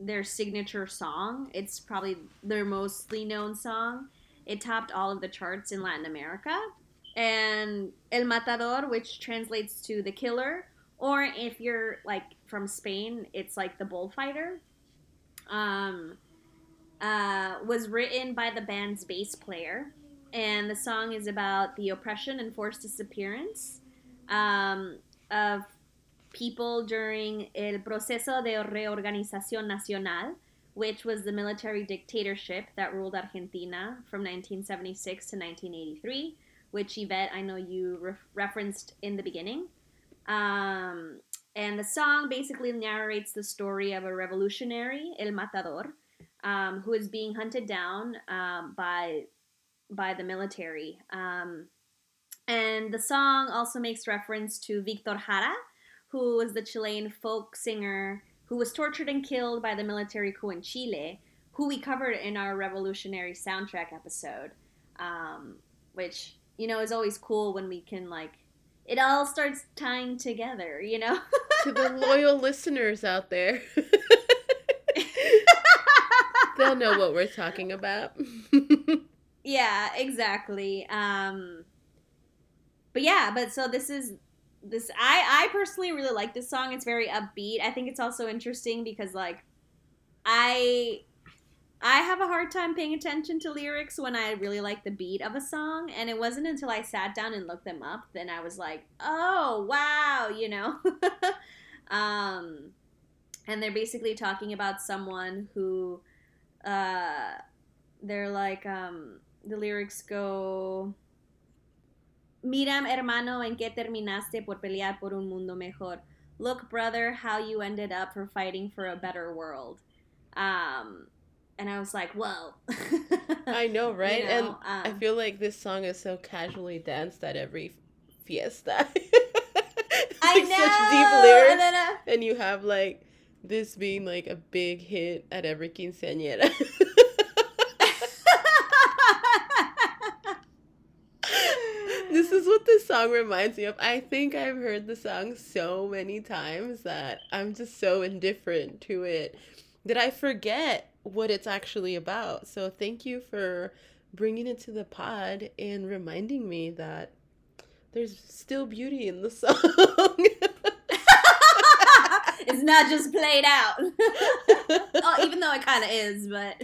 their signature song. It's probably their mostly known song. It topped all of the charts in Latin America. And El Matador, which translates to the killer, or if you're from Spain, it's the bullfighter, was written by the band's bass player. And the song is about the oppression and forced disappearance of people during el proceso de reorganización nacional, which was the military dictatorship that ruled Argentina from 1976 to 1983, which, Yvette, I know you referenced in the beginning. And the song basically narrates the story of a revolutionary, El Matador, who is being hunted down by the military. And the song also makes reference to Victor Jara, who was the Chilean folk singer who was tortured and killed by the military coup in Chile, who we covered in our revolutionary soundtrack episode, which, is always cool when we can, it all starts tying together, To the loyal listeners out there. They'll know what we're talking about. Yeah, exactly. So this is... I personally really like this song. It's very upbeat. I think it's also interesting because I have a hard time paying attention to lyrics when I really like the beat of a song, and it wasn't until I sat down and looked them up then I was like, oh wow, and they're basically talking about someone who the lyrics go, Mírame, hermano, en qué terminaste por pelear por un mundo mejor. Look, brother, how you ended up for fighting for a better world. And I was like, whoa. I know, right? I feel like this song is so casually danced at every fiesta. I know! Such deep lyrics. And then, and you have, this being, a big hit at every quinceañera. This is what this song reminds me of. I think I've heard the song so many times that I'm just so indifferent to it that I forget what it's actually about. So thank you for bringing it to the pod and reminding me that there's still beauty in the song. It's not just played out. Oh, even though it kind of is, but...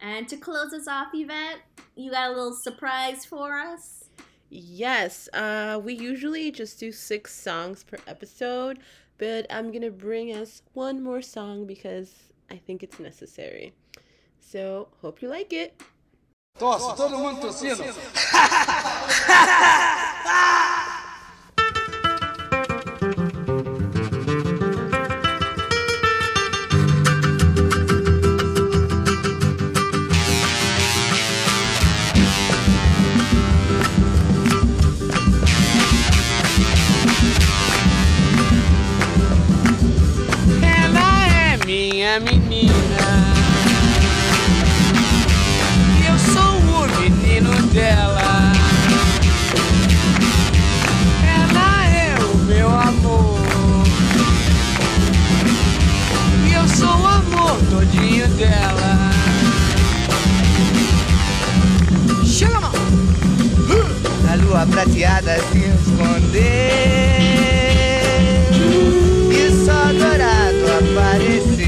And to close us off, Yvette, you got a little surprise for us? Yes. We usually just do 6 songs per episode, but I'm going to bring us one more song because I think it's necessary. So, hope you like it. Todo mundo tosiendo. Dela. Ela é o meu amor e eu sou o amor todinho dela. Chega, mano. A lua prateada se esconder e só dourado aparecer.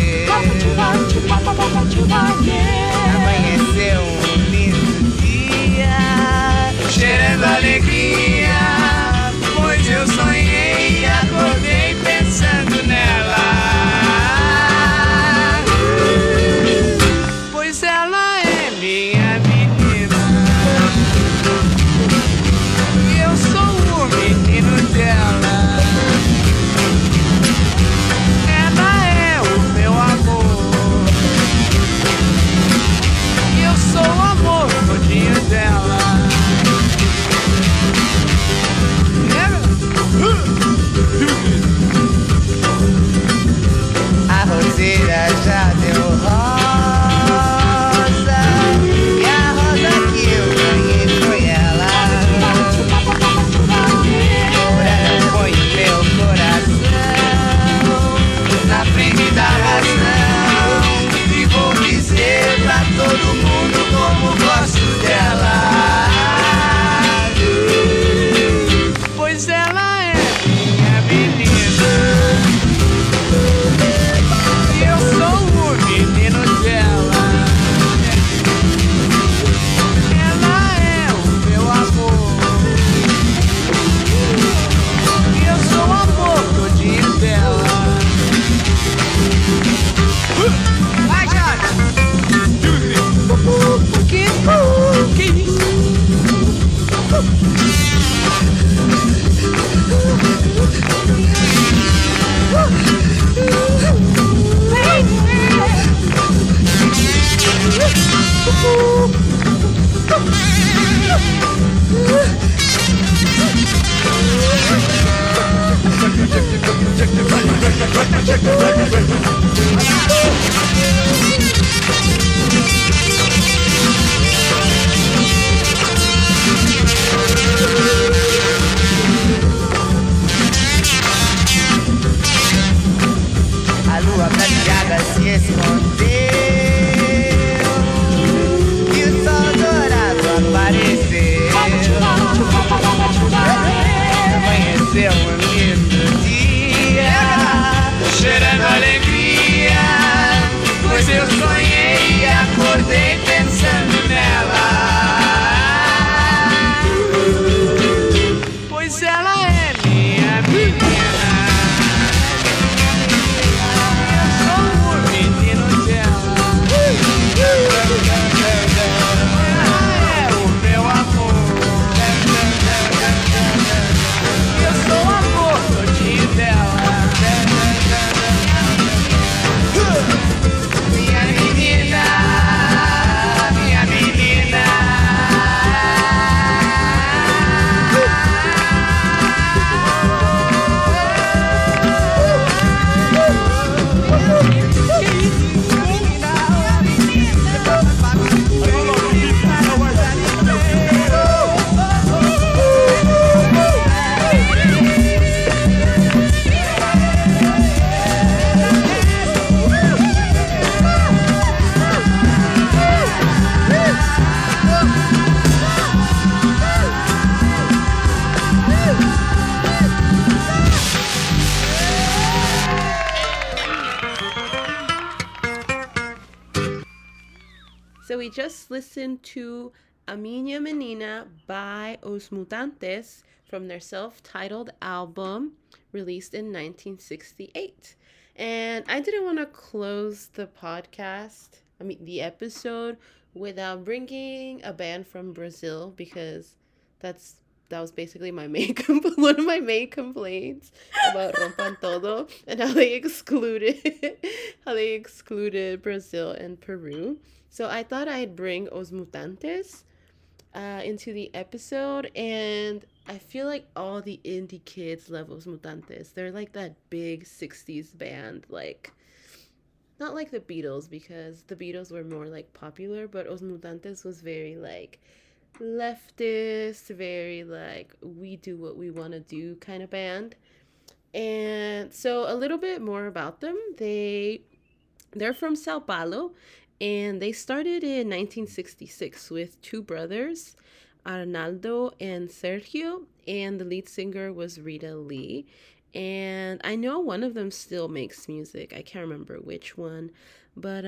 So we just listened to A Minha Menina by Os Mutantes from their self-titled album released in 1968. And I didn't want to close the podcast, the episode, without bringing a band from Brazil, because that was basically my main one of my main complaints about Rompan Todo and how they excluded Brazil and Peru. So I thought I'd bring Os Mutantes into the episode, and I feel like all the indie kids love Os Mutantes. They're like that big 60s band, like, not like the Beatles, because the Beatles were more like popular, but Os Mutantes was very like leftist, very like we do what we want to do kind of band. And so a little bit more about them. They're from Sao Paulo, and they started in 1966 with two brothers, Arnaldo and Sergio, and the lead singer was Rita Lee. And I know one of them still makes music. I can't remember which one, but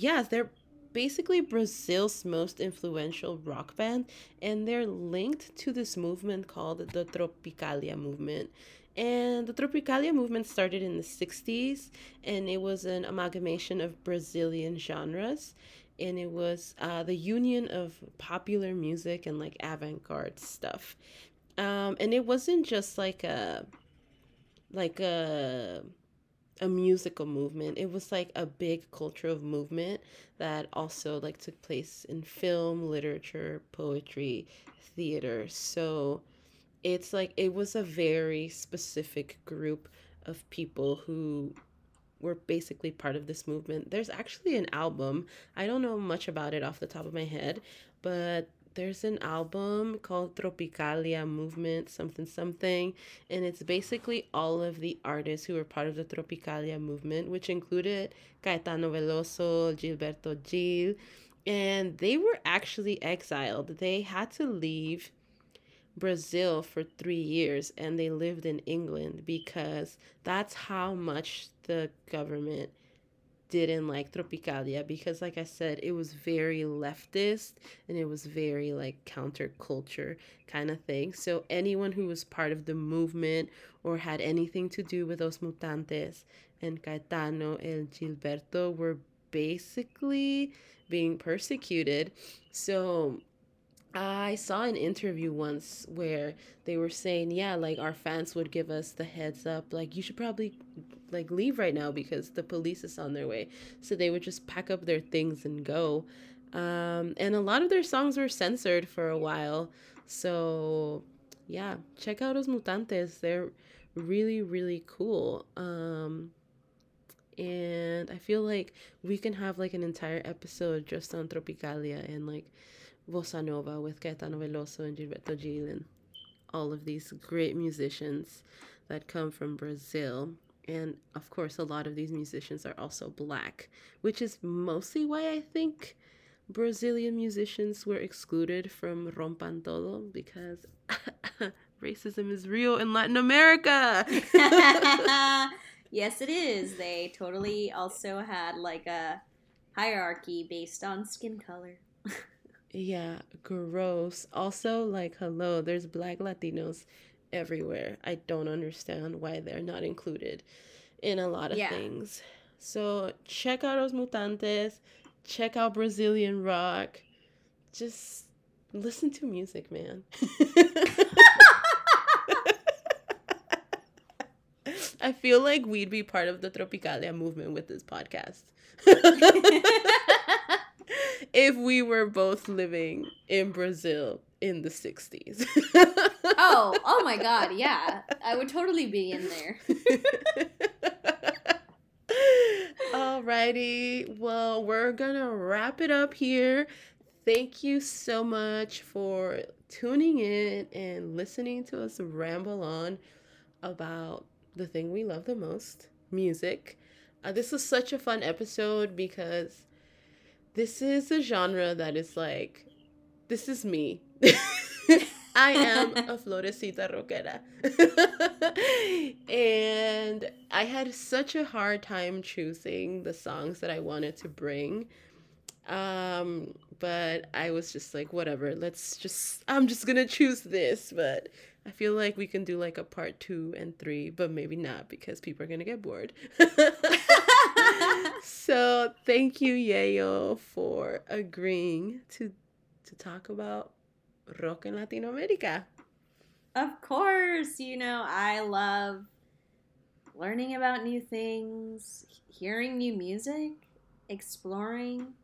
yeah, they're basically Brazil's most influential rock band, and they're linked to this movement called the Tropicália movement. And the Tropicália movement started in the 60s, and it was an amalgamation of Brazilian genres, and it was the union of popular music and like avant-garde stuff. And it wasn't just like a musical movement. It was like a big cultural movement that also like took place in film, literature, poetry, theater. So it's like it was a very specific group of people who were basically part of this movement. There's actually an album. I don't know much about it off the top of my head, but there's an album called Tropicália Movement something, and it's basically all of the artists who were part of the Tropicália movement, which included Caetano Veloso, Gilberto Gil, and they were actually exiled. They had to leave Brazil for 3 years, and they lived in England because that's how much the government didn't like Tropicália, because like I said, it was very leftist and it was very like counterculture kind of thing. So anyone who was part of the movement or had anything to do with Os Mutantes and Caetano and Gilberto were basically being persecuted. So I saw an interview once where they were saying, yeah, like our fans would give us the heads up, like you should probably like leave right now because the police is on their way. So they would just pack up their things and go. And a lot of their songs were censored for a while. So yeah, check out Os Mutantes. They're really, really cool. And I feel like we can have like an entire episode just on Tropicália and like Bossa Nova with Caetano Veloso and Gilberto Gil and all of these great musicians that come from Brazil. And of course, a lot of these musicians are also black, which is mostly why I think Brazilian musicians were excluded from Rompan Todo, because racism is real in Latin America. Yes, it is. They totally also had like a hierarchy based on skin color. Yeah, gross. Also, like, hello, there's black Latinos everywhere. I don't understand why they're not included in a lot of things. So check out Os Mutantes. Check out Brazilian rock. Just listen to music, man. I feel like we'd be part of the Tropicália movement with this podcast. If we were both living in Brazil in the 60s. Oh my God, yeah. I would totally be in there. Alrighty. Well, we're going to wrap it up here. Thank you so much for tuning in and listening to us ramble on about the thing we love the most, music. This was such a fun episode because this is a genre that is like, this is me. I am a Florecita Roquera. And I had such a hard time choosing the songs that I wanted to bring. but I was just like, whatever, I'm just gonna choose this, but I feel like we can do like a part 2 and 3, but maybe not because people are gonna get bored. So thank you, Yayo, for agreeing to talk about rock in Latin America. Of course, you know, I love learning about new things, hearing new music, exploring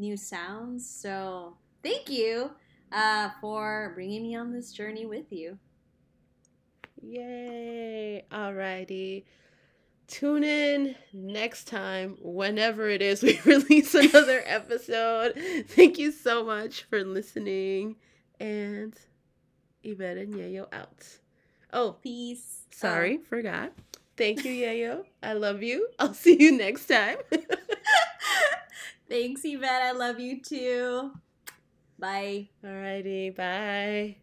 new sounds. So thank you for bringing me on this journey with you. Yay. Alrighty. Tune in next time, whenever it is we release another episode. Thank you so much for listening. And Ibera and Yayo out. Oh, peace. Sorry, forgot. Thank you, Yayo. I love you. I'll see you next time. Thanks, Yvette. I love you too. Bye. Alrighty. Bye.